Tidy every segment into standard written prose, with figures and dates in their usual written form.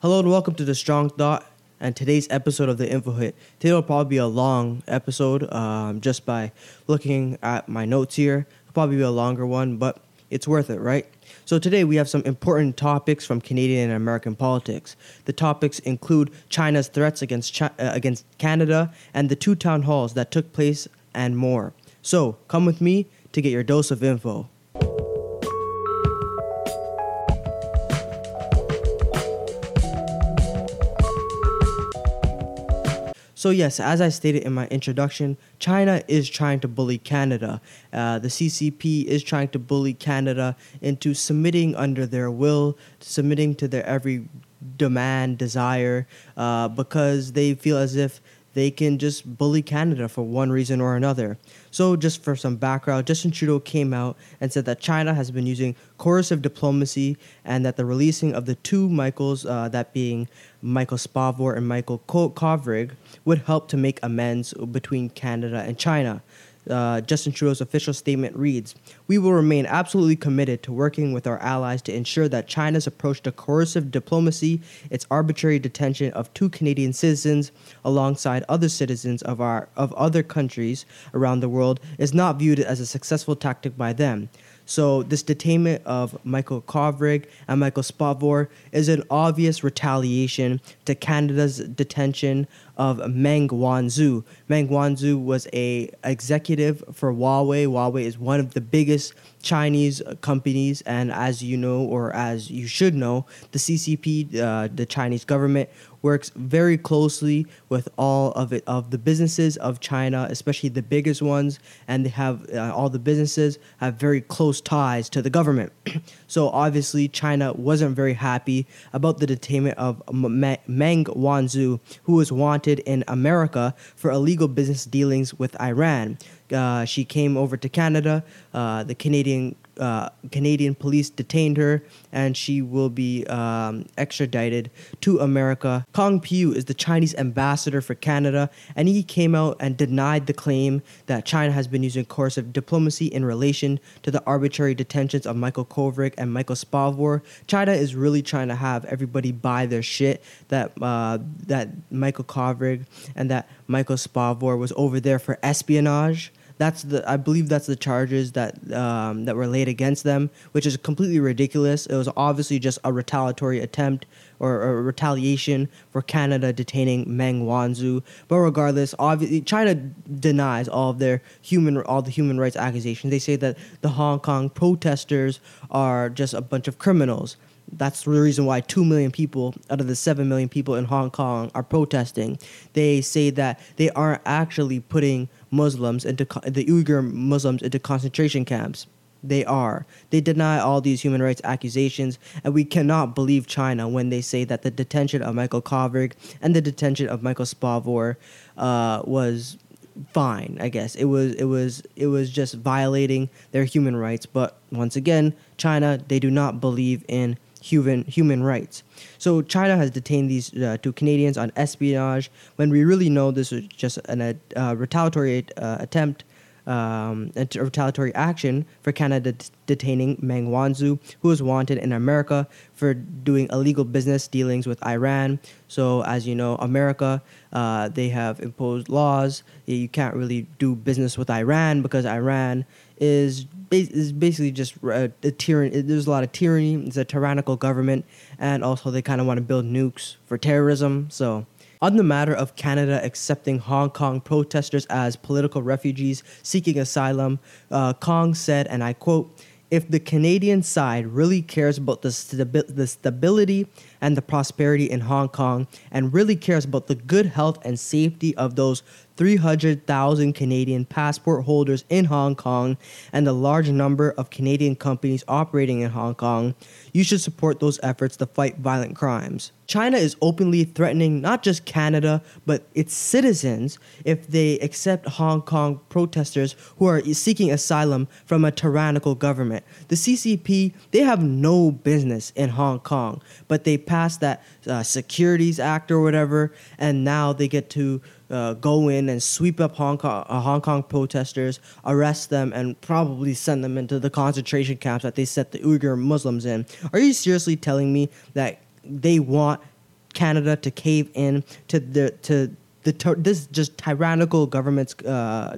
Hello and welcome to The Strong Thought and today's episode of The Info Hit. Today will probably be a long episode just by looking at my notes here. It'll probably be a longer one, but it's worth it, right? So today we have some important topics from Canadian and American politics. The topics include China's threats against Canada and the two town halls that took place and more. So come with me to get your dose of info. So yes, as I stated in my introduction, China is trying to bully Canada. The CCP is trying to bully Canada into submitting under their will, submitting to their every demand, desire, because they feel as if they can just bully Canada for one reason or another. So just for some background, Justin Trudeau came out and said that China has been using coercive diplomacy and that the releasing of the two Michaels, that being Michael Spavor and Michael Kovrig, would help to make amends between Canada and China. Justin Trudeau's official statement reads, "We will remain absolutely committed to working with our allies to ensure that China's approach to coercive diplomacy, its arbitrary detention of two Canadian citizens alongside other citizens of other countries around the world, is not viewed as a successful tactic by them." So this detainment of Michael Kovrig and Michael Spavor is an obvious retaliation to Canada's detention of Meng Wanzhou. Meng Wanzhou was a executive for Huawei. Huawei is one of the biggest Chinese companies, and as you know, or as you should know, the CCP, the Chinese government, works very closely with all of the businesses of China, especially the biggest ones, and they have all the businesses have very close ties to the government. So obviously, China wasn't very happy about the detainment of Meng Wanzhou, who was wanted in America for illegal business dealings with Iran. She came over to Canada. The Canadian police detained her, and she will be extradited to America. Kong Piu is the Chinese ambassador for Canada, and he came out and denied the claim that China has been using coercive diplomacy in relation to the arbitrary detentions of Michael Kovrig and Michael Spavor. China is really trying to have everybody buy their shit that Michael Kovrig and that Michael Spavor was over there for espionage. I believe that's the charges that were laid against them, which is completely ridiculous. It was obviously just a retaliatory attempt or a retaliation for Canada detaining Meng Wanzhou. But regardless, obviously China denies all the human rights accusations. They say that the Hong Kong protesters are just a bunch of criminals. That's the reason why 2 million people out of the 7 million people in Hong Kong are protesting. They say that they aren't actually putting Muslims into the Uyghur Muslims into concentration camps. They are. They deny all these human rights accusations, and we cannot believe China when they say that the detention of Michael Kovrig and the detention of Michael Spavor was fine. I guess it was just violating their human rights. But once again, China, they do not believe in human rights. So China has detained these two Canadians on espionage when we really know this is just an retaliatory attempt, a retaliatory action for Canada detaining Meng Wanzhou, who is wanted in America for doing illegal business dealings with Iran. So as you know, America, they have imposed laws. You can't really do business with Iran because Iran is basically just a tyranny. There's a lot of tyranny. It's a tyrannical government, and also they kind of want to build nukes for terrorism. So on the matter of Canada accepting Hong Kong protesters as political refugees seeking asylum, Kong said, and I quote, "If the Canadian side really cares about the stability and the prosperity in Hong Kong and really cares about the good health and safety of those 300,000 Canadian passport holders in Hong Kong and the large number of Canadian companies operating in Hong Kong, you should support those efforts to fight violent crimes." China is openly threatening not just Canada, but its citizens if they accept Hong Kong protesters who are seeking asylum from a tyrannical government. The CCP, they have no business in Hong Kong, but they passed that Securities Act or whatever, and now they get to go in and sweep up Hong Kong protesters, arrest them, and probably send them into the concentration camps that they set the Uyghur Muslims in. Are you seriously telling me that they want Canada to cave in to this just tyrannical government's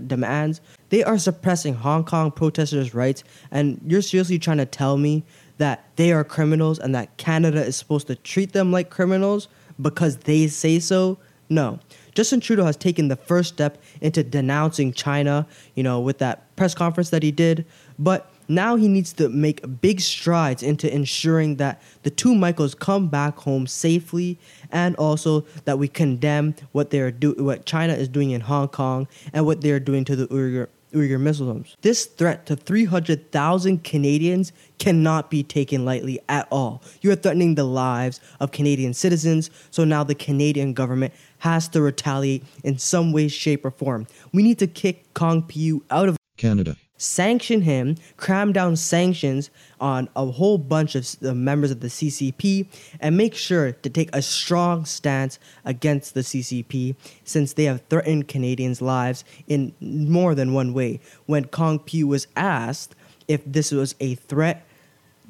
demands. They are suppressing Hong Kong protesters' rights, and you're seriously trying to tell me that they are criminals and that Canada is supposed to treat them like criminals because they say so? No. Justin Trudeau has taken the first step into denouncing China, you know, with that press conference that he did, but now he needs to make big strides into ensuring that the two Michaels come back home safely, and also that we condemn what they are what China is doing in Hong Kong and what they are doing to the Uyghur Muslims. This threat to 300,000 Canadians cannot be taken lightly at all. You are threatening the lives of Canadian citizens, so now the Canadian government has to retaliate in some way, shape, or form. We need to kick Kong Piu out of Canada. Sanction him, cram down sanctions on a whole bunch of the members of the CCP, and make sure to take a strong stance against the CCP, since they have threatened Canadians' lives in more than one way. When Kong Piu was asked if this was a threat,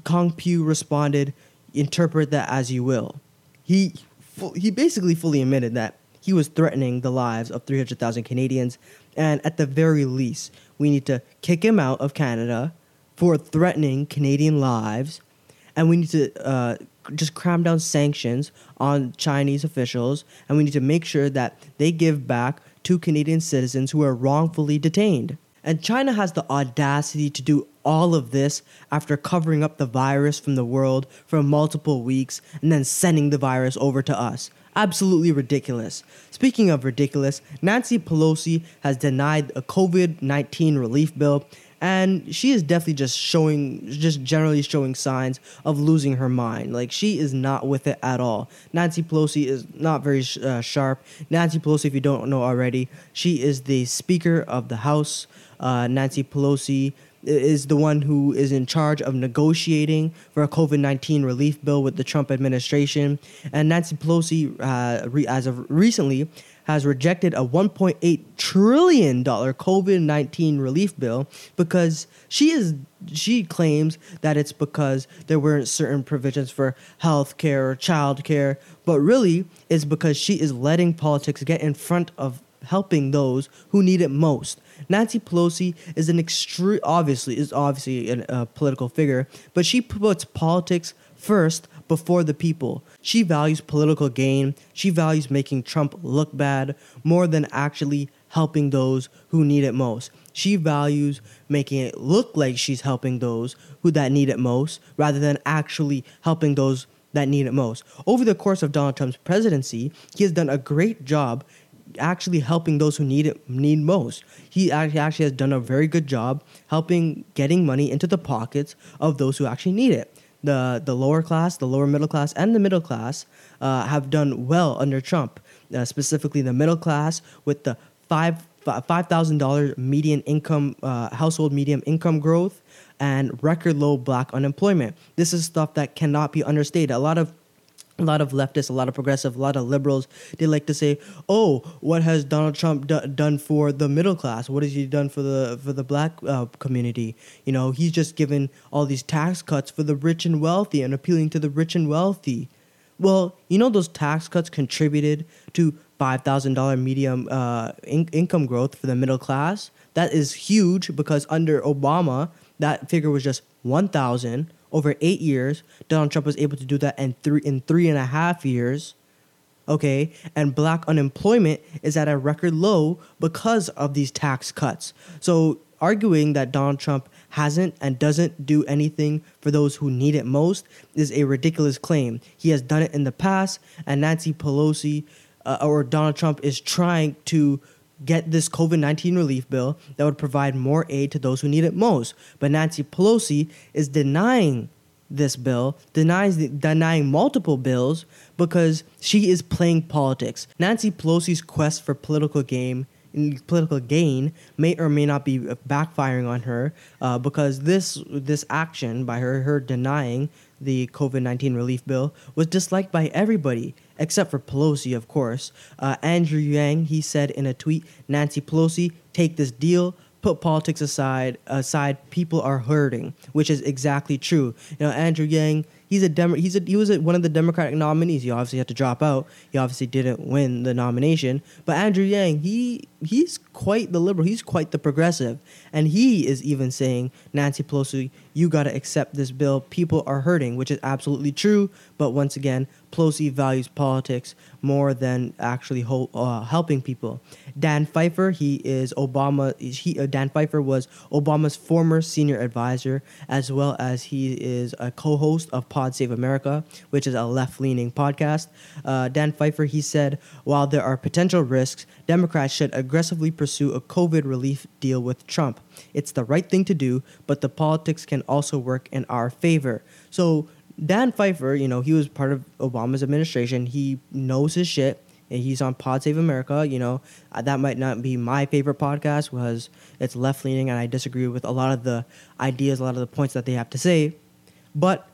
Kong Piu responded, "Interpret that as you will." He basically fully admitted that he was threatening the lives of 300,000 Canadians, and at the very least, we need to kick him out of Canada for threatening Canadian lives, and we need to just cram down sanctions on Chinese officials, and we need to make sure that they give back to Canadian citizens who are wrongfully detained. And China has the audacity to do all of this after covering up the virus from the world for multiple weeks and then sending the virus over to us. Absolutely ridiculous. Speaking of ridiculous, Nancy Pelosi has denied a COVID-19 relief bill, and she is definitely just generally showing signs of losing her mind. Like, she is not with it at all. Nancy Pelosi is not very sharp. Nancy Pelosi, if you don't know already, she is the Speaker of the House. Nancy Pelosi is the one who is in charge of negotiating for a COVID-19 relief bill with the Trump administration. And Nancy Pelosi, as of recently, has rejected a $1.8 trillion COVID-19 relief bill because she claims that it's because there weren't certain provisions for health care or child care. But really, it's because she is letting politics get in front of helping those who need it most. Nancy Pelosi is obviously a political figure, but she puts politics first before the people. She values political gain. She values making Trump look bad more than actually helping those who need it most. She values making it look like she's helping those who that need it most, rather than actually helping those that need it most. Over the course of Donald Trump's presidency, he has done a great job actually helping those who need most. He actually has done a very good job helping getting money into the pockets of those who actually need it. The lower class, the lower middle class, and the middle class have done well under Trump, specifically the middle class with the $5,000 median income, household median income growth, and record low black unemployment. This is stuff that cannot be understated. A lot of leftists, a lot of progressives, a lot of liberals, they like to say, "Oh, what has Donald Trump done for the middle class? What has he done for the black community? You know, he's just given all these tax cuts for the rich and wealthy and appealing to the rich and wealthy." Well, you know, those tax cuts contributed to $5,000 median income growth for the middle class. That is huge, because under Obama, that figure was just 1,000. Over 8 years, Donald Trump was able to do that in 3.5 years, okay? And black unemployment is at a record low because of these tax cuts. So arguing that Donald Trump hasn't and doesn't do anything for those who need it most is a ridiculous claim. He has done it in the past, and Nancy Pelosi or Donald Trump is trying to get this COVID-19 relief bill that would provide more aid to those who need it most. But Nancy Pelosi is denying this bill, denying multiple bills, because she is playing politics. Nancy Pelosi's quest for political gain may or may not be backfiring on her, because this action by her denying the COVID-19 relief bill was disliked by everybody, except for Pelosi, of course. Andrew Yang, he said in a tweet, "Nancy Pelosi, take this deal, put politics aside. People are hurting," which is exactly true. You know, Andrew Yang, He was one of the Democratic nominees. He obviously had to drop out. He obviously didn't win the nomination. But Andrew Yang, he's quite the liberal. He's quite the progressive. And he is even saying, Nancy Pelosi, you got to accept this bill. People are hurting, which is absolutely true. But once again, Pelosi values politics more than actually helping people. Dan Pfeiffer, Dan Pfeiffer was Obama's former senior advisor, as well as he is a co-host of Pod Save America, which is a left-leaning podcast. Dan Pfeiffer, he said, while there are potential risks, Democrats should aggressively pursue a COVID relief deal with Trump. It's the right thing to do, but the politics can also work in our favor. So Dan Pfeiffer, he was part of Obama's administration. He knows his shit. And he's on Pod Save America. That might not be my favorite podcast because it's left-leaning and I disagree with a lot of the ideas, a lot of the points that they have to say. But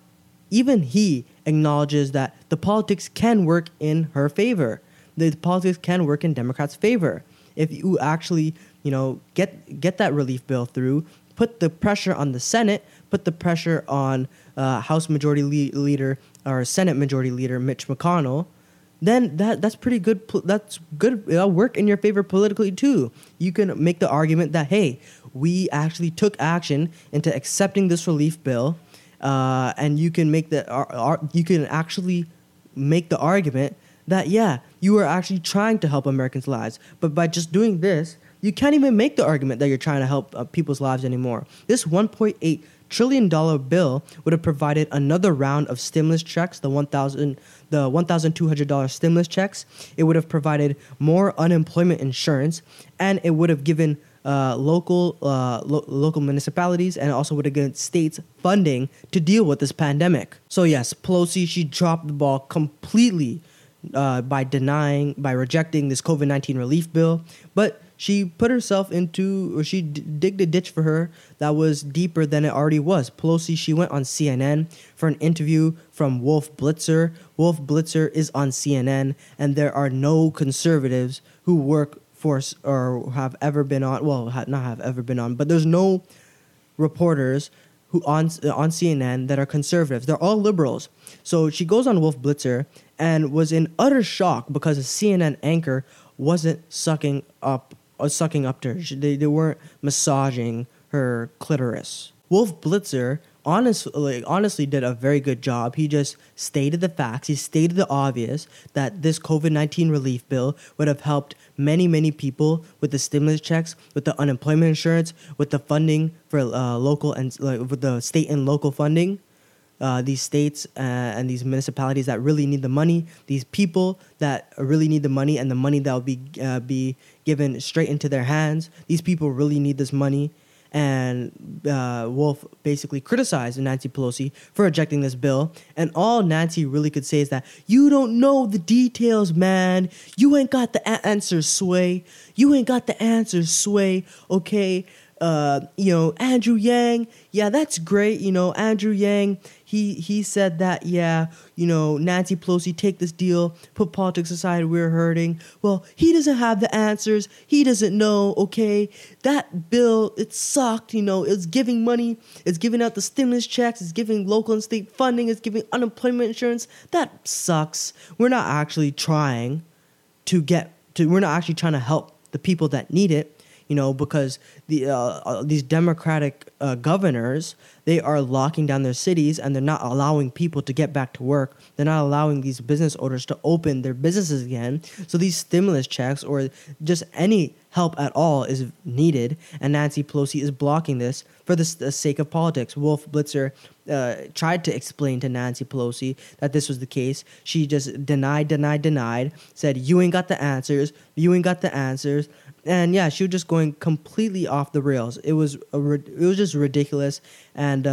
even he acknowledges that the politics can work in her favor. The politics can work in Democrats' favor. If you actually, get that relief bill through, put the pressure on the Senate, put the pressure on House Majority Leader or Senate Majority Leader Mitch McConnell, then that's pretty good. That's good. It'll work in your favor politically too. You can make the argument that, hey, we actually took action into accepting this relief bill, and you can make the argument that, yeah, you are actually trying to help Americans' lives. But by just doing this, you can't even make the argument that you're trying to help people's lives anymore. This $1.8 trillion bill would have provided another round of stimulus checks, the $1,200 stimulus checks. It would have provided more unemployment insurance, and it would have given local municipalities and also would have given states funding to deal with this pandemic. So yes, Pelosi, she dropped the ball completely by rejecting this COVID-19 relief bill, but she put herself into, or she digged a ditch for her that was deeper than it already was. Pelosi, she went on CNN for an interview from Wolf Blitzer. Wolf Blitzer is on CNN, and there are no conservatives who work for or have ever been on, well, not have ever been on, but there's no reporters who on CNN that are conservatives. They're all liberals. So she goes on Wolf Blitzer and was in utter shock because a CNN anchor wasn't sucking up to her. They weren't massaging her clitoris. Wolf Blitzer honestly did a very good job. He just stated the facts. He stated the obvious that this COVID-19 relief bill would have helped many, many people with the stimulus checks, with the unemployment insurance, with the funding for local and with the state and local funding. These states and these municipalities that really need the money, these people that really need the money, and the money that will be given straight into their hands. These people really need this money. And Wolf basically criticized Nancy Pelosi for rejecting this bill. And all Nancy really could say is that, you don't know the details, man. You ain't got the answers, Sway. You ain't got the answers, Sway. Okay, Andrew Yang, yeah, that's great. Andrew Yang, he said that, yeah, Nancy Pelosi, take this deal, put politics aside, we're hurting. Well, he doesn't have the answers. He doesn't know, okay? That bill, it sucked, it's giving money. It's giving out the stimulus checks. It's giving local and state funding. It's giving unemployment insurance. That sucks. We're not actually trying to help the people that need it. Because these Democratic governors, they are locking down their cities and they're not allowing people to get back to work. They're not allowing these business owners to open their businesses again. So these stimulus checks or just any help at all is needed. And Nancy Pelosi is blocking this for the sake of politics. Wolf Blitzer tried to explain to Nancy Pelosi that this was the case. She just denied, said, you ain't got the answers. You ain't got the answers. And yeah, she was just going completely off the rails. It was just ridiculous. And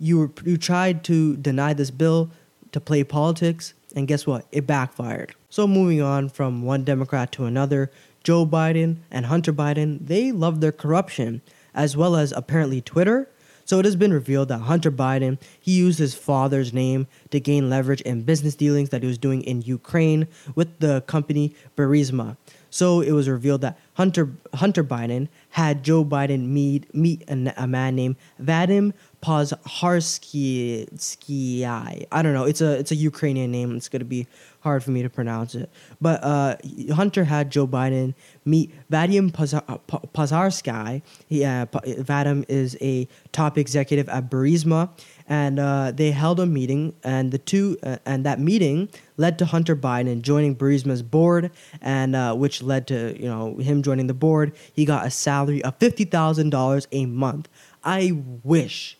you tried to deny this bill to play politics, and guess what? It backfired. So moving on from one Democrat to another, Joe Biden and Hunter Biden, they love their corruption, as well as apparently Twitter. So it has been revealed that Hunter Biden, he used his father's name to gain leverage in business dealings that he was doing in Ukraine with the company Burisma. So it was revealed that Hunter Biden had Joe Biden meet a man named Vadim Pozharsky. I don't know. It's a Ukrainian name. It's going to be hard for me to pronounce it. But Hunter had Joe Biden meet Vadim Pozharsky. Vadim is a top executive at Burisma, and they held a meeting, and that meeting led to Hunter Biden joining Burisma's board, and which led to him joining the board. He got a salary of $50,000 a month. I wish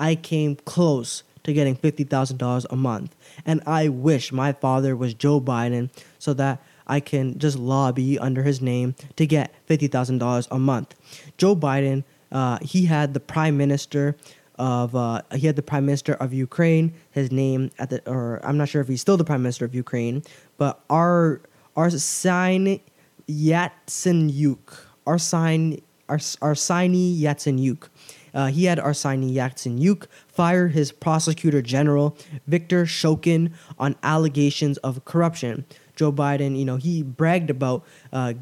I came close to getting $50,000 a month. And I wish my father was Joe Biden so that I can just lobby under his name to get $50,000 a month. Joe Biden, he had the prime minister of Ukraine. His name I'm not sure if he's still the prime minister of Ukraine, but Arseniy Yatsenyuk. He had Arseniy Yatsenyuk fire his prosecutor general, Victor Shokin, on allegations of corruption. Joe Biden, he bragged about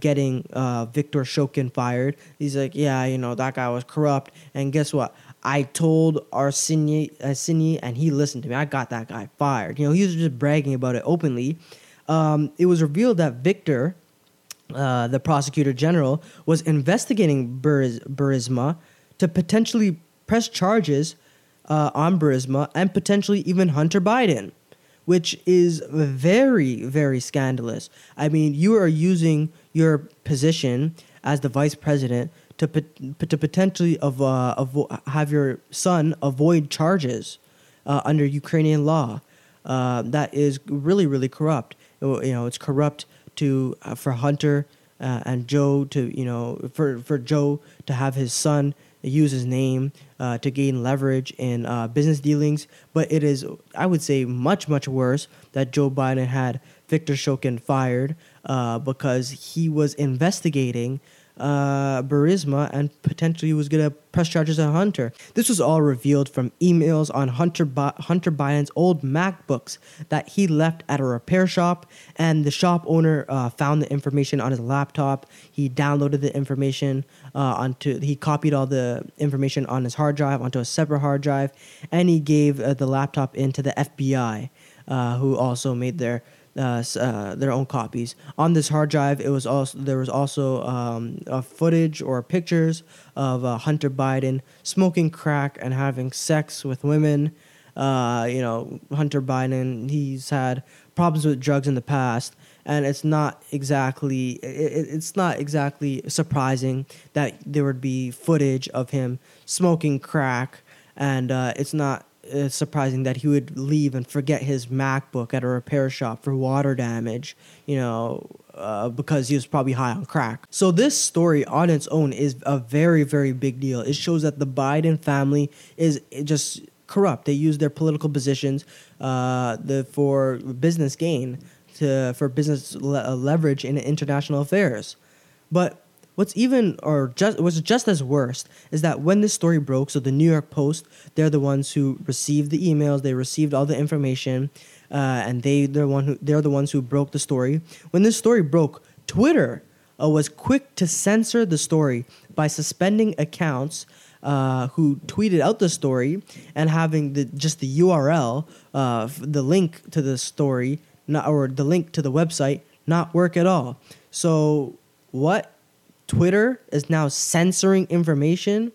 getting Victor Shokin fired. He's like, yeah, that guy was corrupt. And guess what? I told Arseniy, and he listened to me. I got that guy fired. He was just bragging about it openly. It was revealed that Victor, the prosecutor general, was investigating Burisma to potentially press charges on Burisma and potentially even Hunter Biden, which is very, very scandalous. I mean, you are using your position as the vice president to potentially have your son avoid charges under Ukrainian law. That is really, really corrupt. It's corrupt for Hunter and Joe for Joe to have his son use his name to gain leverage in business dealings. But it is, I would say, much, much worse that Joe Biden had Victor Shokin fired because he was investigating Burisma and potentially was going to press charges on Hunter. This was all revealed from emails on Hunter Biden's old MacBooks that he left at a repair shop, and the shop owner found the information on his laptop. He downloaded the information he copied all the information on his hard drive onto a separate hard drive, and he gave the laptop in to the FBI, who also made their own copies. On this hard drive, there was also footage or pictures of Hunter Biden smoking crack and having sex with women. Hunter Biden, he's had problems with drugs in the past, and it's not exactly surprising that there would be footage of him smoking crack, and it's surprising that he would leave and forget his MacBook at a repair shop for water damage, because he was probably high on crack. So this story on its own is a very, very big deal. It shows that the Biden family is just corrupt. They use their political positions for business gain, for business leverage in international affairs. But what's just as worse is that when this story broke, so the New York Post, they're the ones who received the emails, they received all the information, and they're the ones who broke the story. When this story broke, Twitter was quick to censor the story by suspending accounts who tweeted out the story and having the URL, the link to the story, or the link to the website, not work at all. So what? Twitter is now censoring information.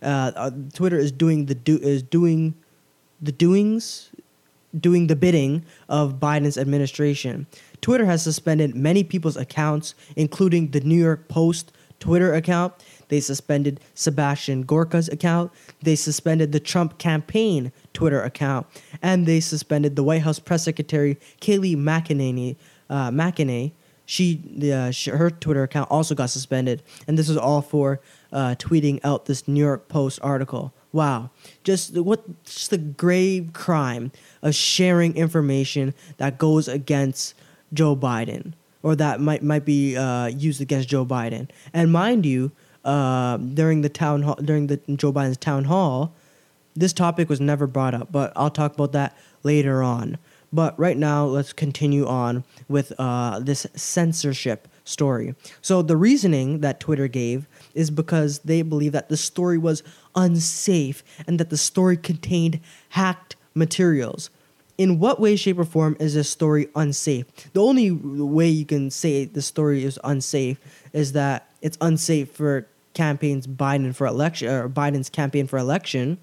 Twitter is doing the bidding of Biden's administration. Twitter has suspended many people's accounts, including the New York Post Twitter account. They suspended Sebastian Gorka's account. They suspended the Trump campaign Twitter account, and they suspended the White House press secretary Kayleigh McEnany. Her Twitter account also got suspended, and this is all for tweeting out this New York Post article. Wow, just the grave crime of sharing information that goes against Joe Biden, or that might be used against Joe Biden. And mind you, during Joe Biden's town hall, this topic was never brought up, but I'll talk about that later on. But right now, let's continue on with this censorship story. So the reasoning that Twitter gave is because they believe that the story was unsafe and that the story contained hacked materials. In what way, shape, or form is this story unsafe? The only way you can say the story is unsafe is that it's unsafe for Biden's campaign for election.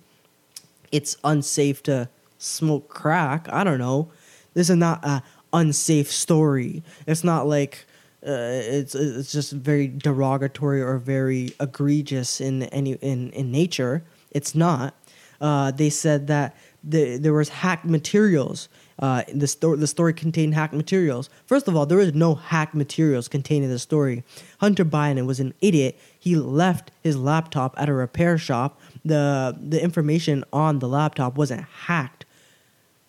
It's unsafe to smoke crack. I don't know. This is not an unsafe story. It's not like it's just very derogatory or very egregious in nature. It's not. They said that there was hacked materials. The story contained hacked materials. First of all, there is no hacked materials contained in the story. Hunter Biden was an idiot. He left his laptop at a repair shop. The information on the laptop wasn't hacked.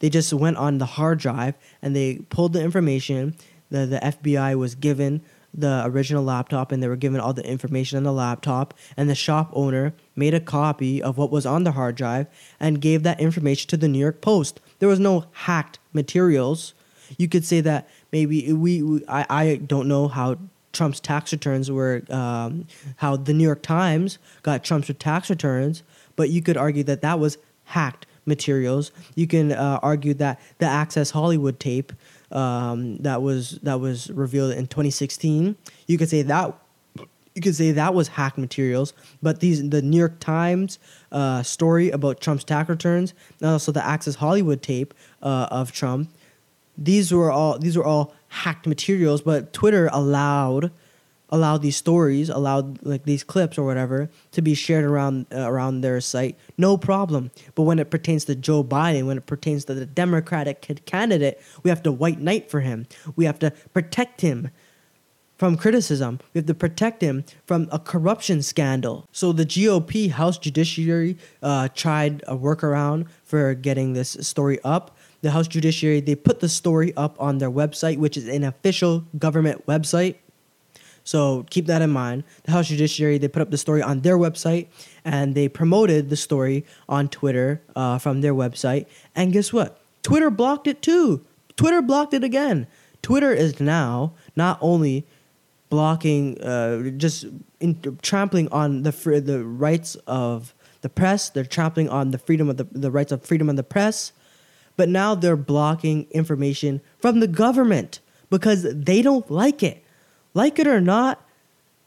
They just went on the hard drive and they pulled the information. The FBI was given the original laptop and they were given all the information on the laptop, and the shop owner made a copy of what was on the hard drive and gave that information to the New York Post. There was no hacked materials. You could say that maybe I don't know how Trump's tax returns were, how the New York Times got Trump's tax returns, but you could argue that that was hacked materials. You can argue that the Access Hollywood tape that was revealed in 2016. You could say that was hacked materials, but the New York Times story about Trump's tax returns and also the Access Hollywood tape of Trump, these were all hacked materials. But Twitter allowed these stories, like these clips or whatever, to be shared around their site, no problem. But when it pertains to Joe Biden, when it pertains to the Democratic candidate, we have to white knight for him. We have to protect him from criticism. We have to protect him from a corruption scandal. So the GOP House Judiciary tried a workaround for getting this story up. The House Judiciary, they put the story up on their website, which is an official government website. So keep that in mind. The House Judiciary, they put up the story on their website and they promoted the story on Twitter from their website. And guess what? Twitter blocked it too. Twitter blocked it again. Twitter is now not only blocking, trampling on the rights of the press. They're trampling on the rights of freedom of the press. But now they're blocking information from the government because they don't like it. Like it or not,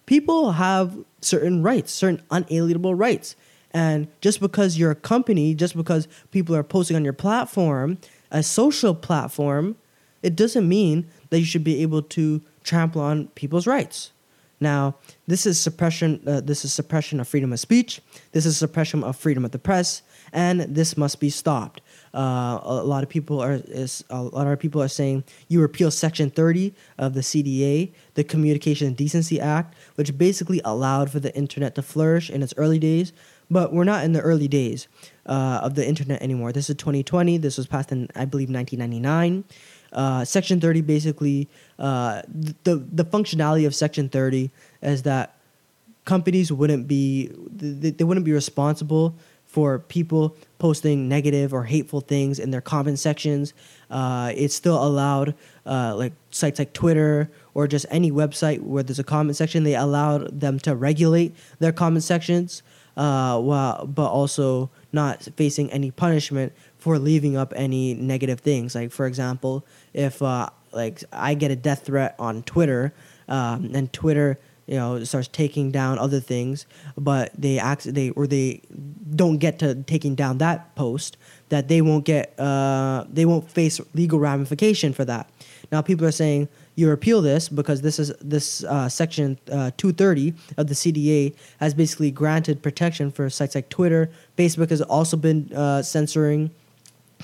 people have certain rights, certain unalienable rights. And just because you're a company, just because people are posting on your platform, a social platform, it doesn't mean that you should be able to trample on people's rights. Now, this is suppression. This is suppression of freedom of speech. This is suppression of freedom of the press, and this must be stopped. A lot of people are saying you repeal Section 30 of the CDA, the Communication Decency Act, which basically allowed for the internet to flourish in its early days. But we're not in the early days of the internet anymore. This is 2020. This was passed in, I believe, 1999. Section 30 basically, the functionality of Section 30 is that companies wouldn't be responsible for people posting negative or hateful things in their comment sections. It's still allowed, like sites like Twitter or just any website where there's a comment section, they allowed them to regulate their comment sections, but also not facing any punishment for leaving up any negative things. Like, for example, if like I get a death threat on Twitter, and Twitter, starts taking down other things, but they don't get to taking down that post, that they won't get, they won't face legal ramification for that. Now people are saying you repeal this because this section 230 of the CDA has basically granted protection for sites like Twitter. Facebook has also been censoring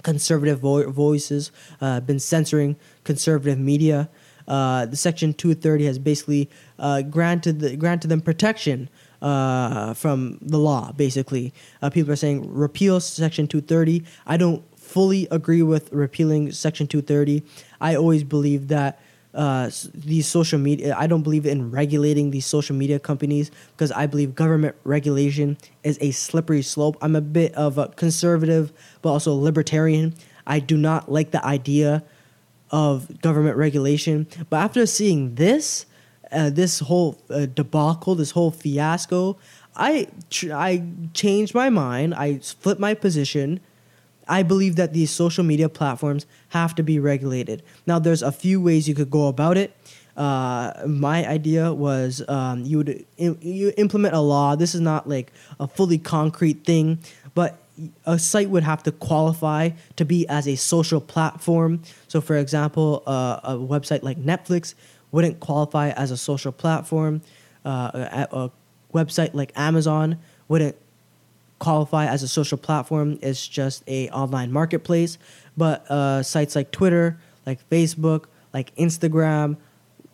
conservative voices, been censoring conservative media. The Section 230 has basically granted them protection from the law, basically. People are saying repeal Section 230. I don't fully agree with repealing Section 230. I always believe that these social media, I don't believe in regulating these social media companies because I believe government regulation is a slippery slope. I'm a bit of a conservative but also libertarian. I do not like the idea of government regulation. But after seeing this, this whole debacle, this whole fiasco, I changed my mind. I flipped my position. I believe that these social media platforms have to be regulated. Now, there's a few ways you could go about it. My idea was you implement a law. This is not like a fully concrete thing, but a site would have to qualify to be as a social platform. So, for example, a website like Netflix wouldn't qualify as a social platform. A website like Amazon wouldn't qualify as a social platform. It's just a online marketplace. But sites like Twitter, like Facebook, like Instagram,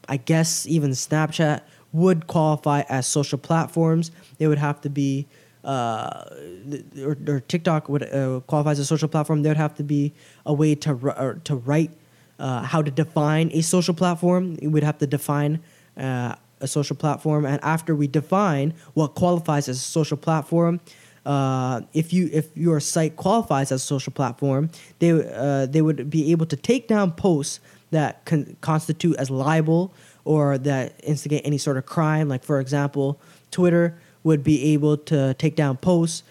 I guess even Snapchat would qualify as social platforms. They would have to be, or TikTok would qualify as a social platform. There would have to be a way to write how to define a social platform. We would have to define a social platform, and after we define what qualifies as a social platform, if your site qualifies as a social platform, they would be able to take down posts that constitute as libel or that instigate any sort of crime. Like, for example, Twitter would be able to take down posts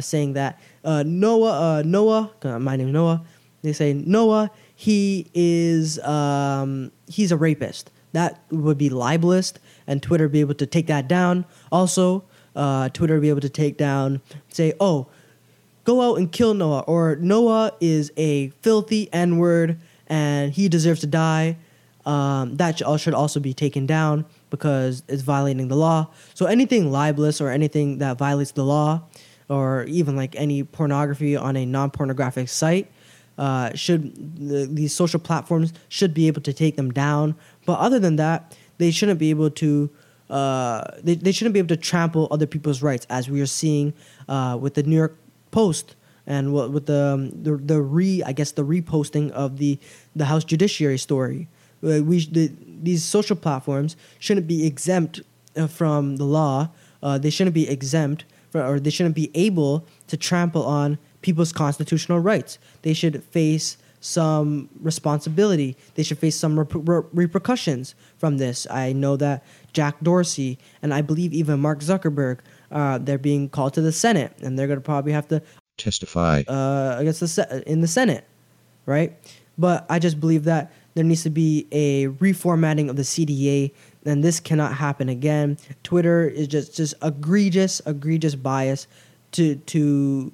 saying that Noah, they say Noah, he's a rapist. That would be libelous, and Twitter would be able to take that down. Also, Twitter would be able to take down, say, oh, go out and kill Noah, or Noah is a filthy N-word, and he deserves to die. That should also be taken down because it's violating the law. So anything libelous or anything that violates the law, or even like any pornography on a non-pornographic site, these social platforms should be able to take them down. But other than that, they shouldn't be able to they shouldn't be able to trample other people's rights, as we are seeing with the New York Post and with the reposting of the House Judiciary story. These social platforms shouldn't be exempt from the law. They shouldn't be exempt from, or they shouldn't be able to trample on people's constitutional rights. They should face some responsibility. They should face some repercussions from this. I know that Jack Dorsey and I believe even Mark Zuckerberg, they're being called to the Senate, and they're going to probably have to testify against in the Senate, right? But I just believe that there needs to be a reformatting of the CDA, and this cannot happen again. Twitter is just egregious bias to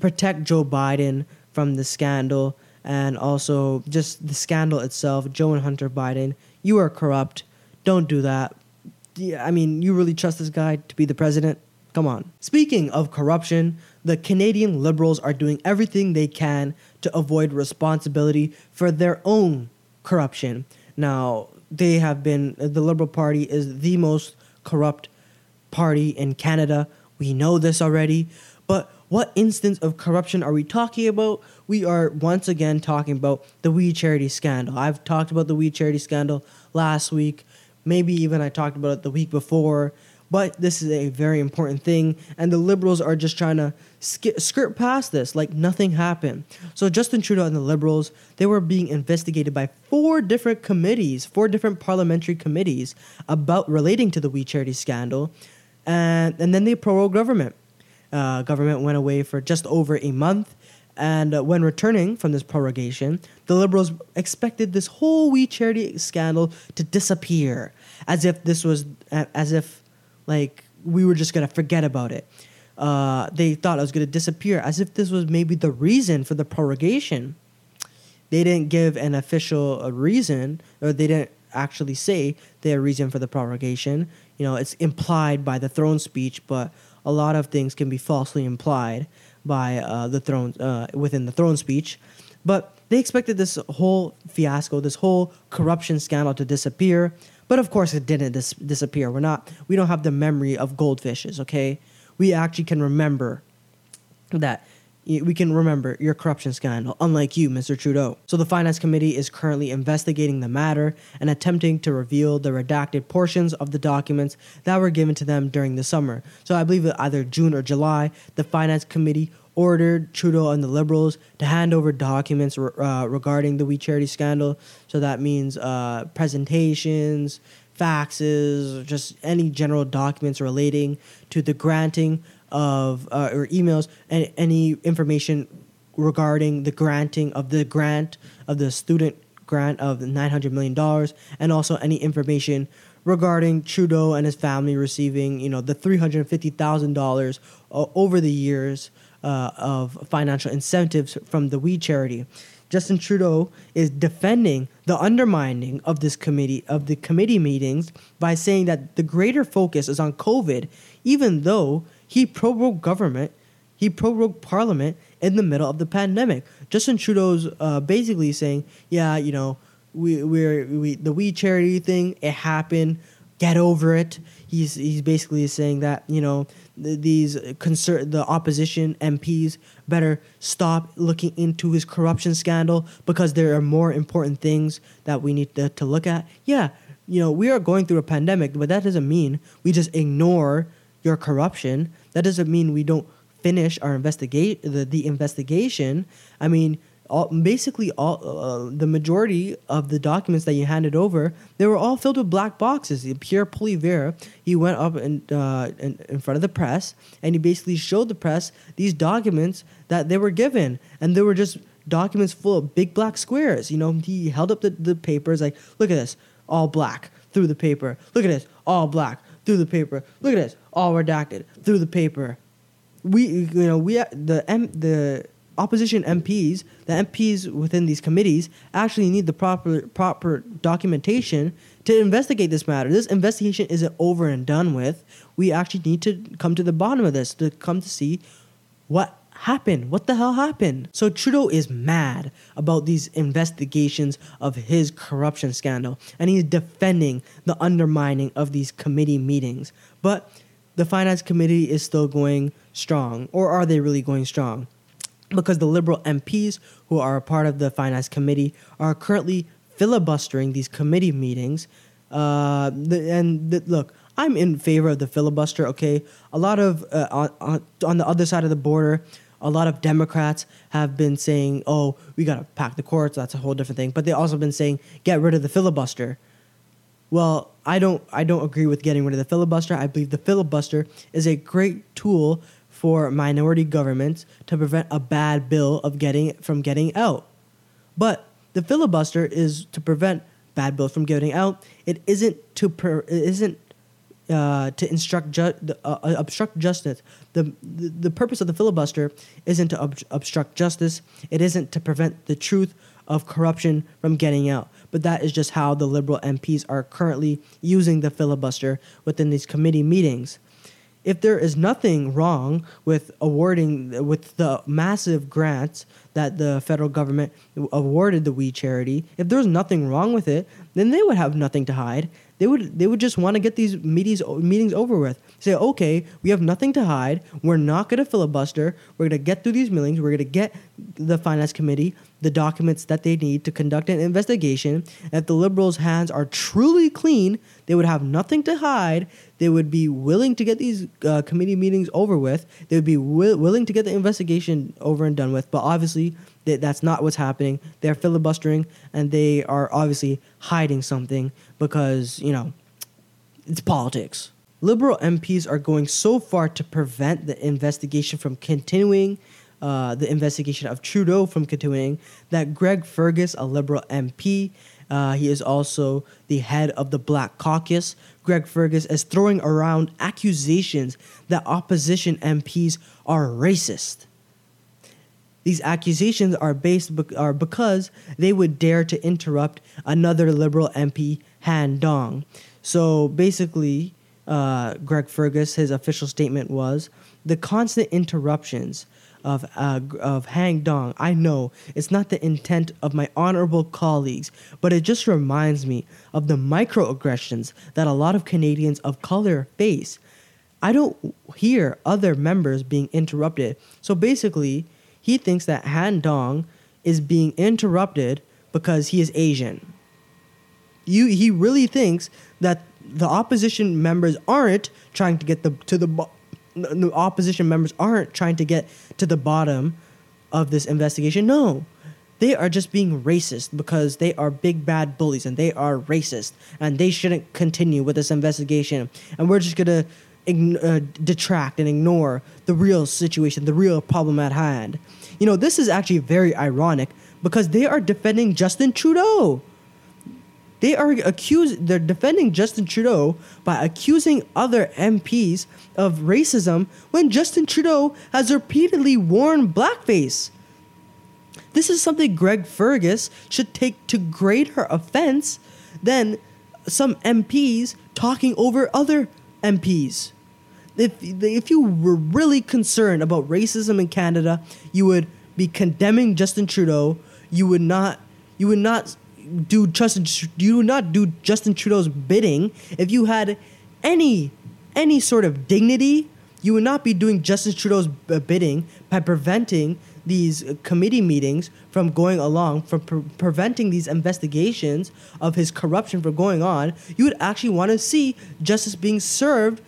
protect Joe Biden from the scandal, and also just the scandal itself. Joe and Hunter Biden, you are corrupt. Don't do that. I mean, you really trust this guy to be the president? Come on. Speaking of corruption, the Canadian Liberals are doing everything they can to avoid responsibility for their own corruption. Now, the Liberal Party is the most corrupt party in Canada. We know this already, but what instance of corruption are we talking about? We are once again talking about the We Charity scandal. I've talked about the We Charity scandal last week. Maybe even I talked about it the week before. But this is a very important thing, and the Liberals are just trying to skirt past this like nothing happened. So Justin Trudeau and the Liberals, they were being investigated by four different parliamentary committees about relating to the We Charity scandal, and then the pro government. Government went away for just over a month, and when returning from this prorogation, the Liberals expected this whole We Charity scandal to disappear, as if we were just going to forget about it. They thought it was going to disappear, as if this was maybe the reason for the prorogation. They didn't give an official reason, or they didn't actually say their reason for the prorogation. You know, it's implied by the throne speech, but a lot of things can be falsely implied by the throne within the throne speech. But they expected this whole fiasco, this whole corruption scandal to disappear. But of course it didn't disappear. We don't have the memory of goldfishes, okay? We actually can remember that. We can remember your corruption scandal, unlike you, Mr. Trudeau. So the Finance Committee is currently investigating the matter and attempting to reveal the redacted portions of the documents that were given to them during the summer. So I believe either June or July, the Finance Committee ordered Trudeau and the Liberals to hand over documents regarding the We Charity scandal. So that means presentations, faxes, or just any general documents relating to the granting of or emails and any information regarding the granting of the grant of the student grant of $900 million, and also any information regarding Trudeau and his family receiving, you know, the $350,000 over the years of financial incentives from the We Charity. Justin Trudeau is defending the undermining of this committee, of the committee meetings, by saying that the greater focus is on COVID, even though he prorogued government, he prorogued parliament in the middle of the pandemic. Justin Trudeau's basically saying, yeah, you know, the We Charity thing, it happened, get over it. He's basically saying that, you know, the opposition MPs better stop looking into his corruption scandal because there are more important things that we need to look at. Yeah, you know, we are going through a pandemic, but that doesn't mean we just ignore your corruption. That doesn't mean we don't finish our investigation. I mean, Basically, the majority of the documents that you handed over, they were all filled with black boxes. Pierre Poilievre, he went up in front of the press, and he basically showed the press these documents that they were given, and they were just documents full of big black squares. You know, he held up the papers like, look at this, all black through the paper. Look at this, all black through the paper. Look at this, all redacted through the paper. The opposition MPs, the MPs within these committees, actually need the proper documentation to investigate this matter. This investigation isn't over and done with. We actually need to come to the bottom of this, to come to see what happened. What the hell happened? So Trudeau is mad about these investigations of his corruption scandal, and he's defending the undermining of these committee meetings. But the Finance Committee is still going strong, or are they really going strong? Because the Liberal MPs who are a part of the Finance Committee are currently filibustering these committee meetings. Look, I'm in favor of the filibuster, okay? A lot of, on the other side of the border, a lot of Democrats have been saying, oh, we got to pack the courts, that's a whole different thing. But they've also been saying, get rid of the filibuster. Well, I don't agree with getting rid of the filibuster. I believe the filibuster is a great tool for minority governments to prevent a bad bill from getting out. But the filibuster is to prevent bad bills from getting out. It isn't to obstruct justice. The purpose of the filibuster isn't to obstruct justice. It isn't to prevent the truth of corruption from getting out. But that is just how the Liberal MPs are currently using the filibuster within these committee meetings. If there is nothing wrong with awarding, with the massive grants that the federal government awarded the We Charity, if there's nothing wrong with it, then they would have nothing to hide. They would just want to get these meetings over with. Say, okay, we have nothing to hide. We're not going to filibuster. We're going to get through these meetings. We're going to get the Finance Committee the documents that they need to conduct an investigation. And if the Liberals' hands are truly clean, they would have nothing to hide. They would be willing to get these committee meetings over with. They would be willing to get the investigation over and done with. But obviously, that's not what's happening. They're filibustering, and they are obviously hiding something because, you know, it's politics. Liberal MPs are going so far to prevent the investigation from continuing, the investigation of Trudeau from continuing, that Greg Fergus, a Liberal MP, he is also the head of the Black Caucus. Greg Fergus is throwing around accusations that opposition MPs are racist. These accusations are because they would dare to interrupt another Liberal MP, Han Dong. So basically, Greg Fergus, his official statement was, the constant interruptions of Han Dong, I know it's not the intent of my honorable colleagues, but it just reminds me of the microaggressions that a lot of Canadians of color face. I don't hear other members being interrupted. So basically, he thinks that Han Dong is being interrupted because he is Asian. He really thinks that the opposition members aren't trying to get the opposition members aren't trying to get to the bottom of this investigation. No, They are just being racist because they are big bad bullies and they are racist and they shouldn't continue with this investigation. And we're just going to detract and ignore the real situation, the real problem at hand. You know, this is actually very ironic because they are defending Justin Trudeau. They're defending Justin Trudeau by accusing other MPs of racism when Justin Trudeau has repeatedly worn blackface. This is something Greg Fergus should take to greater offense than some MPs talking over other MPs. If you were really concerned about racism in Canada, you would be condemning Justin Trudeau. You would not do Justin Trudeau's bidding. If you had any sort of dignity, you would not be doing Justin Trudeau's bidding by preventing these committee meetings from going along, from preventing these investigations of his corruption from going on. You would actually want to see justice being served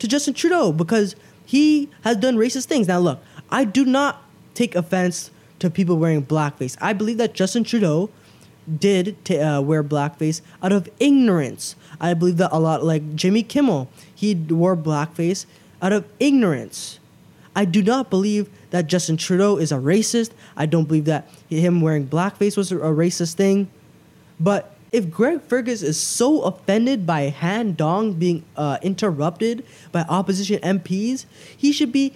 to Justin Trudeau because he has done racist things. Now, look, I do not take offense to people wearing blackface. I believe that Justin Trudeau did wear blackface out of ignorance. I believe that a lot, like Jimmy Kimmel, he wore blackface out of ignorance. I do not believe that Justin Trudeau is a racist. I don't believe that him wearing blackface was a racist thing. But if Greg Fergus is so offended by Han Dong being interrupted by opposition MPs, he should be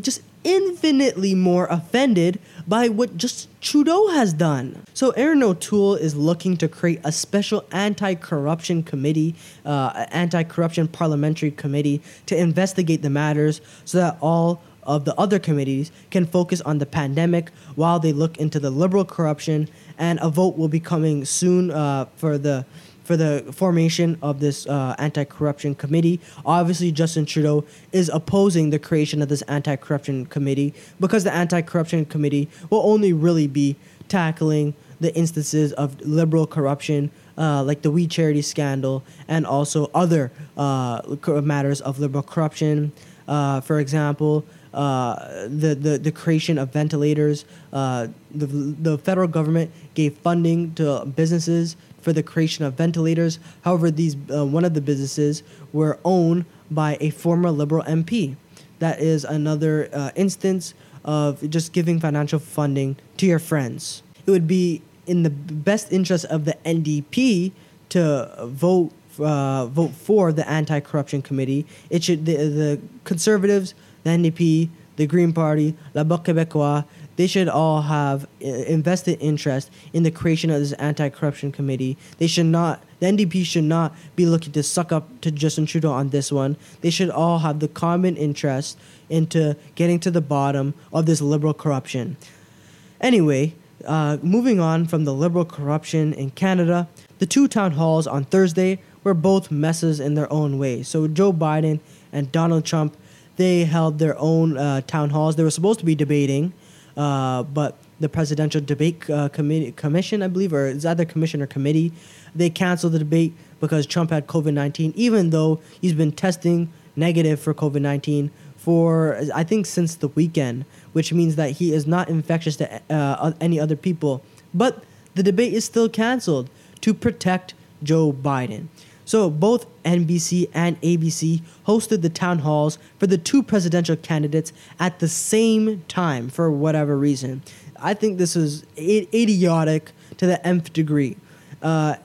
just infinitely more offended by what just Trudeau has done. So Erin O'Toole is looking to create a special anti-corruption committee, anti-corruption parliamentary committee to investigate the matters so that all of the other committees can focus on the pandemic while they look into the liberal corruption, and a vote will be coming soon for the formation of this anti-corruption committee. Obviously, Justin Trudeau is opposing the creation of this anti-corruption committee because the anti-corruption committee will only really be tackling the instances of liberal corruption, like the We Charity scandal, and also other matters of liberal corruption. For example, the creation of ventilators. The federal government gave funding to businesses for the creation of ventilators. However, these one of the businesses were owned by a former Liberal MP. That is another instance of just giving financial funding to your friends. It would be in the best interest of the NDP to vote for the anti-corruption committee. It should the Conservatives, the NDP, the Green Party, La Bloc Québécois, they should all have invested interest in the creation of this anti-corruption committee. They should not, the NDP should not be looking to suck up to Justin Trudeau on this one. They should all have the common interest into getting to the bottom of this liberal corruption. Anyway, moving on from the liberal corruption in Canada, the two town halls on Thursday were both messes in their own way. So Joe Biden and Donald Trump, they held their own town halls. They were supposed to be debating, but the Presidential Debate Commission, I believe, or it's either commission or committee, they canceled the debate because Trump had COVID-19, even though he's been testing negative for COVID-19 for, I think, since the weekend, which means that he is not infectious to any other people. But the debate is still canceled to protect Joe Biden. So both NBC and ABC hosted the town halls for the two presidential candidates at the same time for whatever reason. I think this is idiotic to the nth degree. The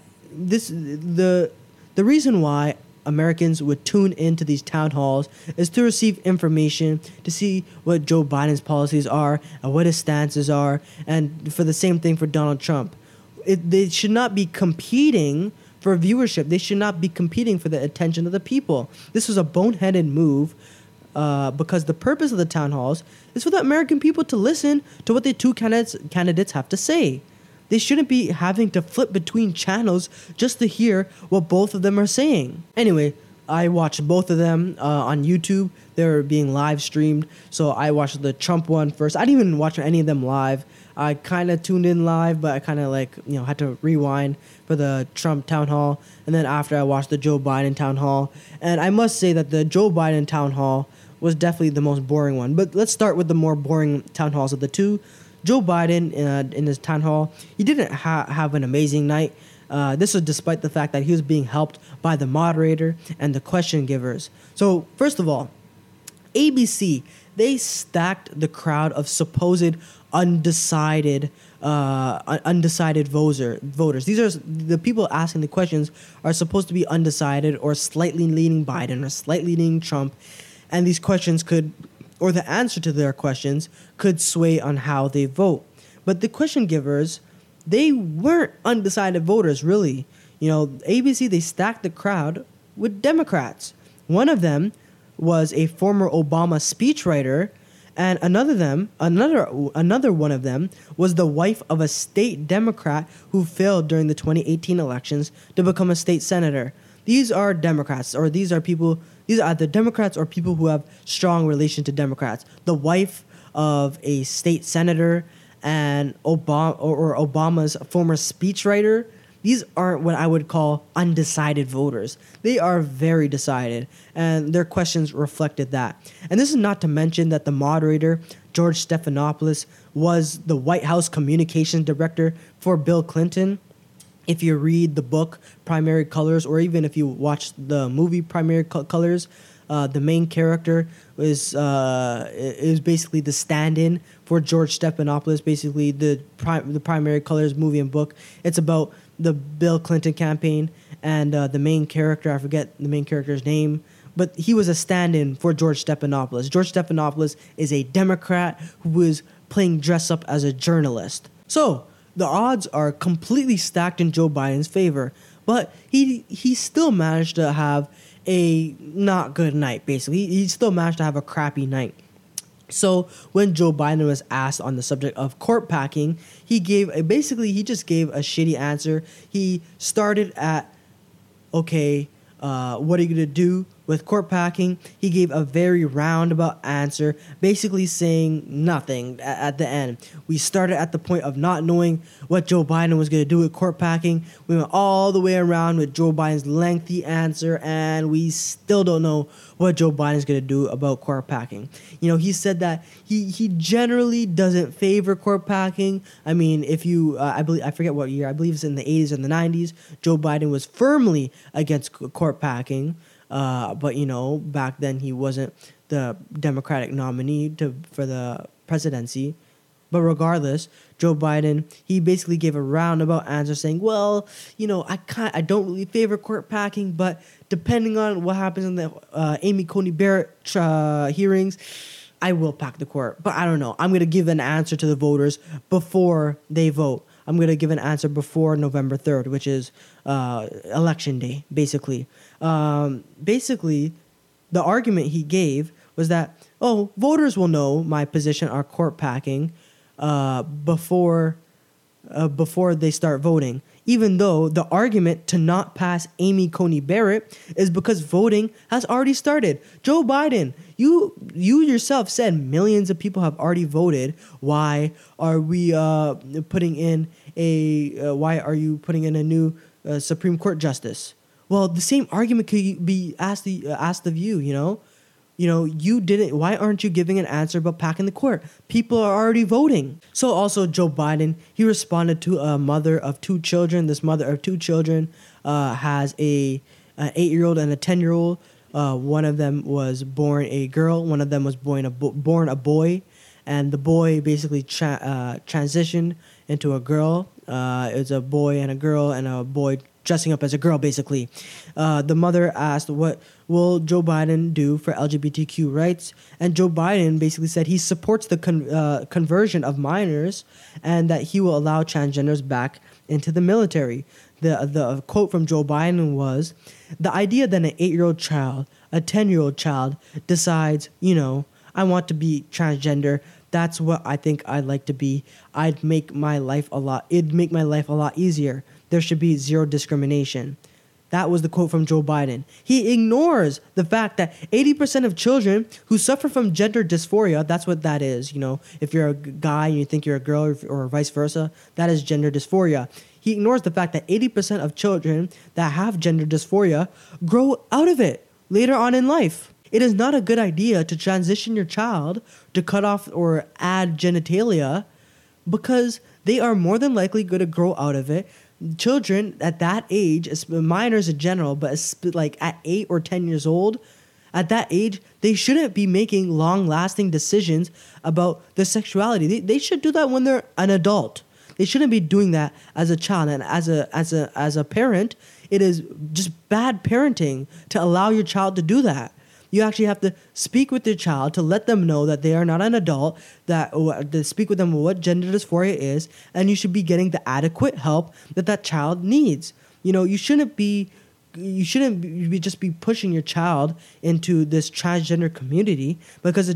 reason why Americans would tune into these town halls is to receive information, to see what Joe Biden's policies are and what his stances are, and for the same thing for Donald Trump. They should not be competing for viewership. They should not be competing for the attention of the people. This was a boneheaded move because the purpose of the town halls is for the American people to listen to what the two candidates have to say. They shouldn't be having to flip between channels just to hear what both of them are saying. Anyway, I watched both of them on YouTube. They were being live streamed, so I watched the Trump one first. I didn't even watch any of them live. I kind of tuned in live, but I kind of had to rewind for the Trump town hall. And then after, I watched the Joe Biden town hall. And I must say that the Joe Biden town hall was definitely the most boring one. But let's start with the more boring town halls of the two. Joe Biden in his town hall, he didn't have an amazing night. This was despite the fact that he was being helped by the moderator and the question givers. So, first of all, ABC, they stacked the crowd of supposed undecided voters. These are the people asking the questions are supposed to be undecided or slightly leaning Biden or slightly leaning Trump, and these questions could, or the answer to their questions could sway on how they vote. But the question givers, they weren't undecided voters, really. You know, ABC, they stacked the crowd with Democrats. One of them was a former Obama speechwriter, and another one of them was the wife of a state Democrat who failed during the 2018 elections to become a state senator. These are Democrats, or these are people who have strong relation to Democrats. The wife of a state senator and Obama or Obama's former speechwriter. These aren't what I would call undecided voters. They are very decided, and their questions reflected that. And this is not to mention that the moderator, George Stephanopoulos, was the White House communications director for Bill Clinton. If you read the book Primary Colors, or even if you watch the movie Primary Colors, the main character is basically the stand-in for George Stephanopoulos, basically the Primary Colors movie and book. It's about the Bill Clinton campaign, and the main character, I forget the main character's name, but he was a stand-in for George Stephanopoulos. George Stephanopoulos is a Democrat who is playing dress-up as a journalist. So, the odds are completely stacked in Joe Biden's favor, but he still managed to have a not good night, basically. He still managed to have a crappy night. So when Joe Biden was asked on the subject of court packing, he just gave a shitty answer. He started at, okay, what are you going to do with court packing? He gave a very roundabout answer, basically saying nothing at the end. We started at the point of not knowing what Joe Biden was going to do with court packing. We went all the way around with Joe Biden's lengthy answer, and we still don't know what Joe Biden's going to do about court packing. You know, he said that he generally doesn't favor court packing. I mean, if you, I forget what year, I believe it's in the 80s and the 90s, Joe Biden was firmly against court packing. But, you know, back then he wasn't the Democratic nominee for the presidency. But regardless, Joe Biden, he basically gave a roundabout answer saying, well, you know, I don't really favor court packing, but depending on what happens in the Amy Coney Barrett hearings, I will pack the court. But I don't know. I'm going to give an answer to the voters before they vote. I'm going to give an answer before November 3rd, which is election day, basically. Basically, the argument he gave was that, oh, voters will know my position on court packing before they start voting, even though the argument to not pass Amy Coney Barrett is because voting has already started. Joe Biden, you yourself said millions of people have already voted. Why are we putting in a new Supreme Court justice? Well, the same argument could be asked of you, you know? You know, you didn't. Why aren't you giving an answer about packing the court? People are already voting. So also Joe Biden, he responded to a mother of two children. This mother of two children has an 8-year-old and a 10-year-old. One of them was born a girl. One of them was born a boy, and the boy basically transitioned into a girl. It was a boy and a girl, and a boy dressing up as a girl, basically. The mother asked, what will Joe Biden do for LGBTQ rights? And Joe Biden basically said he supports the conversion of minors and that he will allow transgenders back into the military. The quote from Joe Biden was, the idea that an 8-year-old child, a 10-year-old child decides, you know, I want to be transgender. That's what I think I'd like to be. It'd make my life a lot easier. There should be zero discrimination. That was the quote from Joe Biden. He ignores the fact that 80% of children who suffer from gender dysphoria, that's what that is, you know, if you're a guy and you think you're a girl or vice versa, that is gender dysphoria. He ignores the fact that 80% of children that have gender dysphoria grow out of it later on in life. It is not a good idea to transition your child, to cut off or add genitalia because they are more than likely going to grow out of it. Children at that age, minors in general, but like at 8 or 10 years old, at that age, they shouldn't be making long-lasting decisions about their sexuality. They should do that when they're an adult. They shouldn't be doing that as a child. And as a parent, it is just bad parenting to allow your child to do that. You actually have to speak with your child to let them know that they are not an adult, to speak with them what gender dysphoria is, and you should be getting the adequate help that child needs. You know, you shouldn't be pushing your child into this transgender community because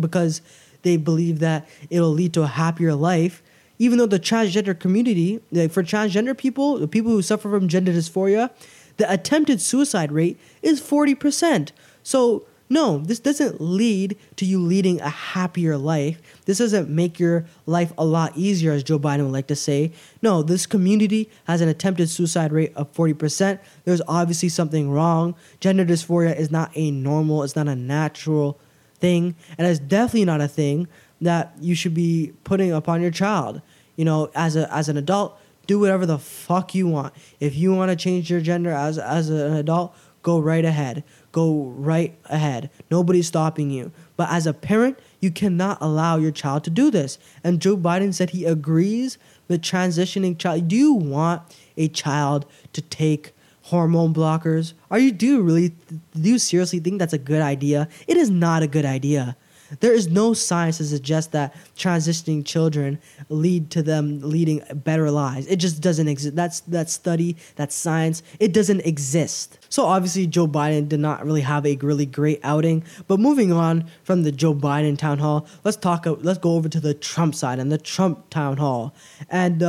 because they believe that it'll lead to a happier life, even though the transgender community, like for transgender people, the people who suffer from gender dysphoria, the attempted suicide rate is 40%. So no, this doesn't lead to you leading a happier life. This doesn't make your life a lot easier, as Joe Biden would like to say. No, this community has an attempted suicide rate of 40%. There's obviously something wrong. Gender dysphoria is not a normal, it's not a natural thing, and it's definitely not a thing that you should be putting upon your child. You know, as an adult, do whatever the fuck you want. If you want to change your gender as an adult, go right ahead. Go right ahead. Nobody's stopping you. But as a parent, you cannot allow your child to do this. And Joe Biden said he agrees with transitioning child. Do you want a child to take hormone blockers? Do you seriously think that's a good idea? It is not a good idea. There is no science to suggest that transitioning children lead to them leading better lives. It just doesn't exist. That study, that science, it doesn't exist. So obviously Joe Biden did not really have a really great outing. But moving on from the Joe Biden town hall, let's go over to the Trump side and the Trump town hall. And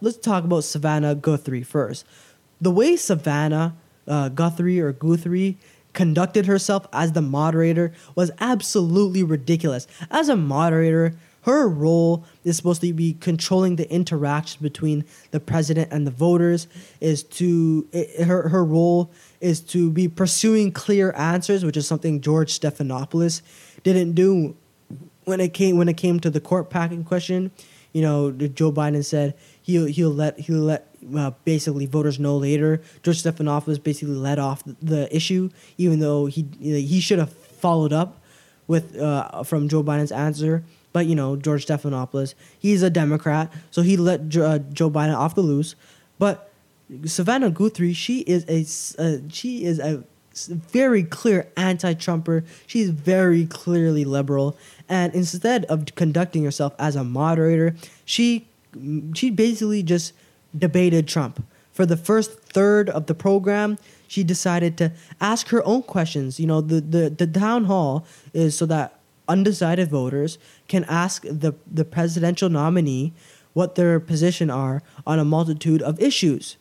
let's talk about Savannah Guthrie first. The way Savannah Guthrie conducted herself as the moderator was absolutely ridiculous. As a moderator, her role is supposed to be controlling the interaction between the president and the voters. Her role is to be pursuing clear answers, which is something George Stephanopoulos didn't do when it came to the court packing question. You know, Joe Biden said he'll let basically voters know later. George Stephanopoulos basically let off the issue, even though he should have followed up with from Joe Biden's answer. But you know, George Stephanopoulos, he's a Democrat, so he let Joe Biden off the loose. But Savannah Guthrie, she is a very clear anti-Trumper. She's very clearly liberal, and instead of conducting herself as a moderator, she basically just debated Trump. For the first third of the program, she decided to ask her own questions. You know, the town hall is so that undecided voters can ask the presidential nominee what their position are on a multitude of issues.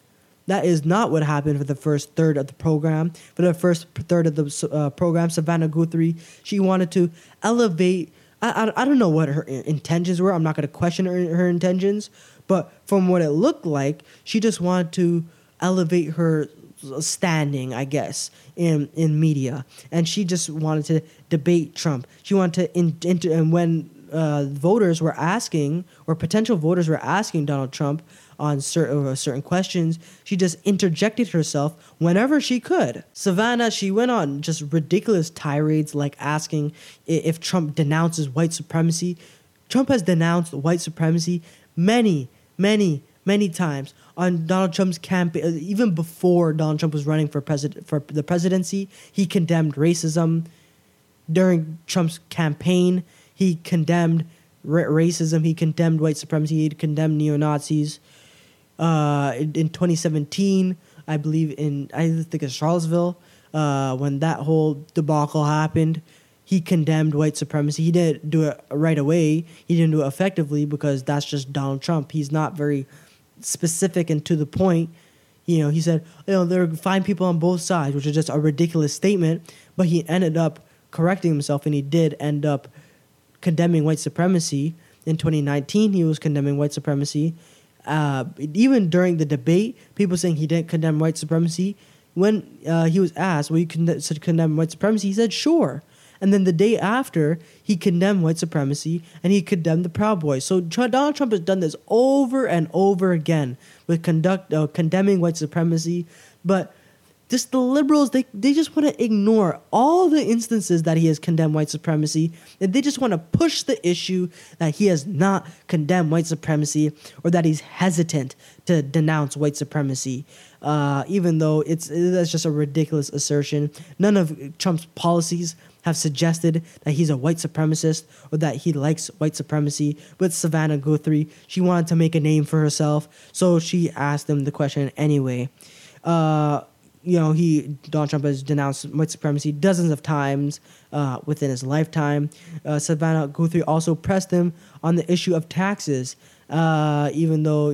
That is not what happened for the first third of the program. For the first third of the program, Savannah Guthrie, she wanted to elevate. I don't know what her intentions were. I'm not going to question her intentions. But from what it looked like, she just wanted to elevate her standing, I guess, in media. And she just wanted to debate Trump. She wanted to, and when voters were asking, or potential voters were asking Donald Trump on certain questions, she just interjected herself whenever she could. Savannah, she went on just ridiculous tirades, like asking if Trump denounces white supremacy. Trump has denounced white supremacy many, many, many times on Donald Trump's campaign. Even before Donald Trump was running for the presidency, he condemned racism. During Trump's campaign, he condemned racism. He condemned white supremacy. He condemned neo-Nazis. In 2017, I think it's Charlottesville, when that whole debacle happened, he condemned white supremacy. He didn't do it right away. He didn't do it effectively because that's just Donald Trump. He's not very specific and to the point. You know, he said, you know, there are fine people on both sides, which is just a ridiculous statement. But he ended up correcting himself, and he did end up condemning white supremacy. In 2019, he was condemning white supremacy. Even during the debate, people saying he didn't condemn white supremacy. When he was asked, "Will you condemn white supremacy?" he said, "Sure." And then the day after, he condemned white supremacy and he condemned the Proud Boys. So Donald Trump has done this over and over again with condemning white supremacy. But just the liberals, they just want to ignore all the instances that he has condemned white supremacy, and they just want to push the issue that he has not condemned white supremacy or that he's hesitant to denounce white supremacy, even though that's just a ridiculous assertion. None of Trump's policies have suggested that he's a white supremacist or that he likes white supremacy. But Savannah Guthrie, she wanted to make a name for herself, so she asked him the question anyway. Donald Trump has denounced white supremacy dozens of times within his lifetime. Savannah Guthrie also pressed him on the issue of taxes, even though,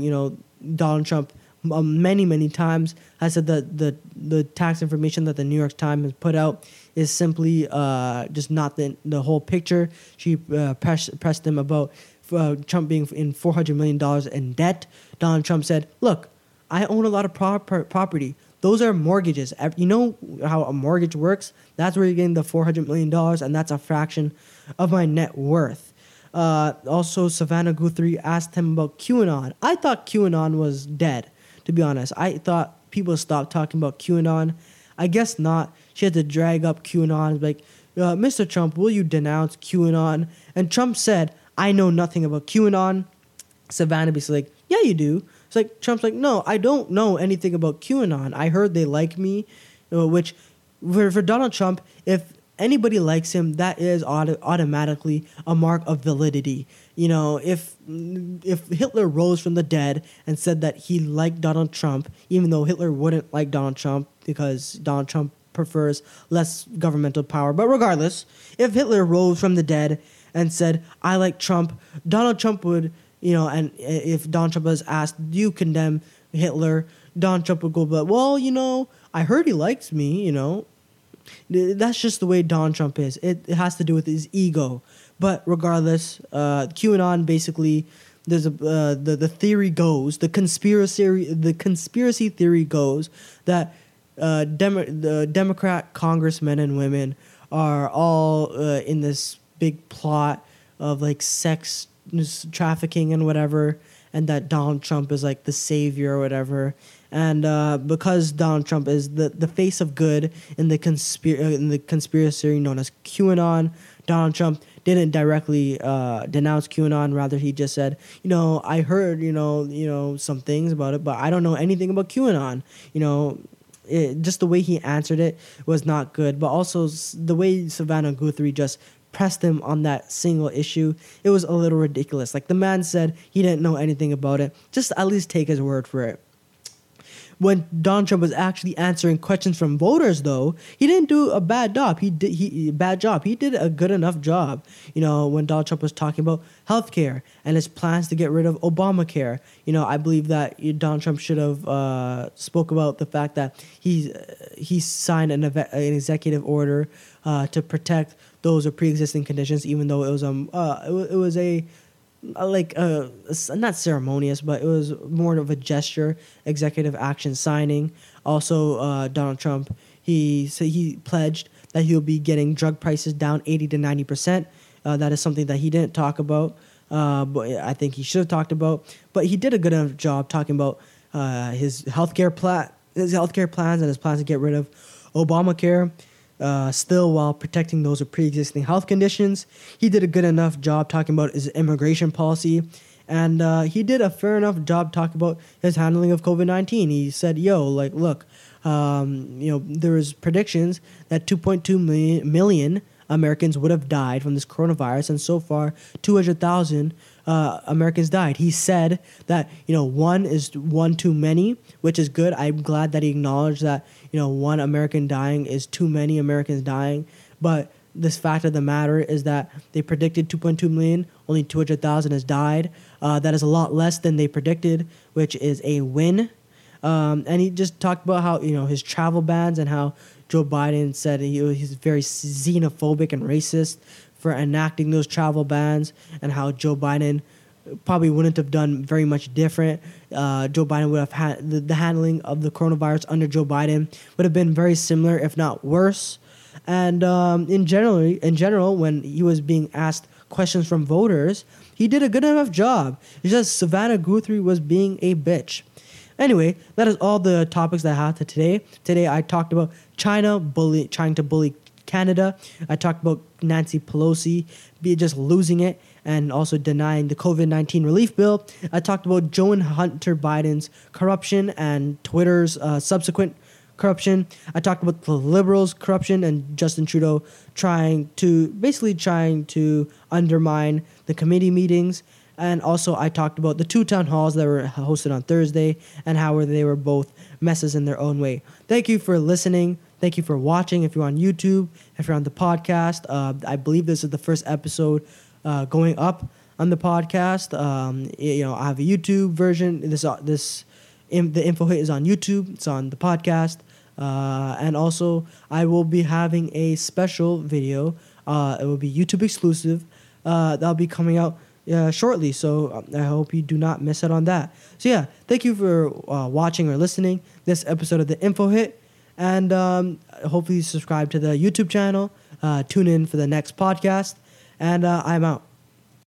Donald Trump many, many times has said that the tax information that the New York Times has put out is simply just not the whole picture. She pressed him about Trump being in $400 million in debt. Donald Trump said, look, I own a lot of property. Those are mortgages. You know how a mortgage works? That's where you're getting the $400 million, and that's a fraction of my net worth. Also, Savannah Guthrie asked him about QAnon. I thought QAnon was dead, to be honest. I thought people stopped talking about QAnon. I guess not. She had to drag up QAnon, like, Mr. Trump, will you denounce QAnon? And Trump said, I know nothing about QAnon. Savannah basically like, yeah, you do. It's like, Trump's like, no, I don't know anything about QAnon. I heard they like me, which for Donald Trump, if anybody likes him, that is automatically a mark of validity. If Hitler rose from the dead and said that he liked Donald Trump, even though Hitler wouldn't like Donald Trump because Donald Trump prefers less governmental power. But regardless, if Hitler rose from the dead and said, I like Trump, Donald Trump would... and if Donald Trump was asked, do you condemn Hitler? Donald Trump would go, but, well, I heard he likes me, That's just the way Donald Trump is. It has to do with his ego. But regardless, QAnon basically, there's the theory goes, the conspiracy theory goes that the Democrat congressmen and women are all in this big plot of like sex trafficking and whatever, and that Donald Trump is like the savior or whatever, and because Donald Trump is the face of good in the conspiracy known as QAnon, Donald Trump didn't directly denounce QAnon. Rather, he just said, I heard some things about it, but I don't know anything about QAnon. Just the way he answered it was not good, but also the way Savannah Guthrie just pressed him on that single issue, it was a little ridiculous. Like, the man said he didn't know anything about it. Just at least take his word for it. When Donald Trump was actually answering questions from voters, though, he didn't do a bad job. He did a good enough job. When Donald Trump was talking about healthcare and his plans to get rid of Obamacare, I believe that Donald Trump should have spoke about the fact that he signed an executive order to protect those are pre-existing conditions, even though it was not ceremonious, but it was more of a gesture, executive action signing. Also, Donald Trump, he pledged that he'll be getting drug prices down 80% to 90%. That is something that he didn't talk about, but I think he should have talked about. But he did a good enough job talking about his healthcare plans, and his plans to get rid of Obamacare. Still while protecting those with pre-existing health conditions. He did a good enough job talking about his immigration policy, and he did a fair enough job talking about his handling of COVID-19. He said, look, there was predictions that 2.2 million Americans would have died from this coronavirus, and so far 200,000 Americans died. He said that, one is one too many, which is good. I'm glad that he acknowledged that, one American dying is too many Americans dying. But this fact of the matter is that they predicted 2.2 million, only 200,000 has died. That is a lot less than they predicted, which is a win. And he just talked about how, his travel bans and how Joe Biden said he's very xenophobic and racist for enacting those travel bans, and how Joe Biden probably wouldn't have done very much different. Joe Biden would have had the handling of the coronavirus under Joe Biden would have been very similar, if not worse. And in general, when he was being asked questions from voters, he did a good enough job. It's just Savannah Guthrie was being a bitch. Anyway, that is all the topics that I have for today. Today I talked about China trying to bully Canada. I talked about Nancy Pelosi just losing it and also denying the COVID-19 relief bill. I talked about Joe and Hunter Biden's corruption and Twitter's subsequent corruption. I talked about the Liberals' corruption and Justin Trudeau trying to undermine the committee meetings. And also I talked about the two town halls that were hosted on Thursday and how they were both messes in their own way. Thank you for listening. Thank you for watching. If you're on YouTube, if you're on the podcast, I believe this is the first episode going up on the podcast. I have a YouTube version. The Info Hit is on YouTube. It's on the podcast. And also, I will be having a special video. It will be YouTube exclusive. That'll be coming out shortly, so I hope you do not miss out on that. So yeah, thank you for watching or listening this episode of The Info Hit, and hopefully you subscribe to the YouTube channel, tune in for the next podcast, and I'm out.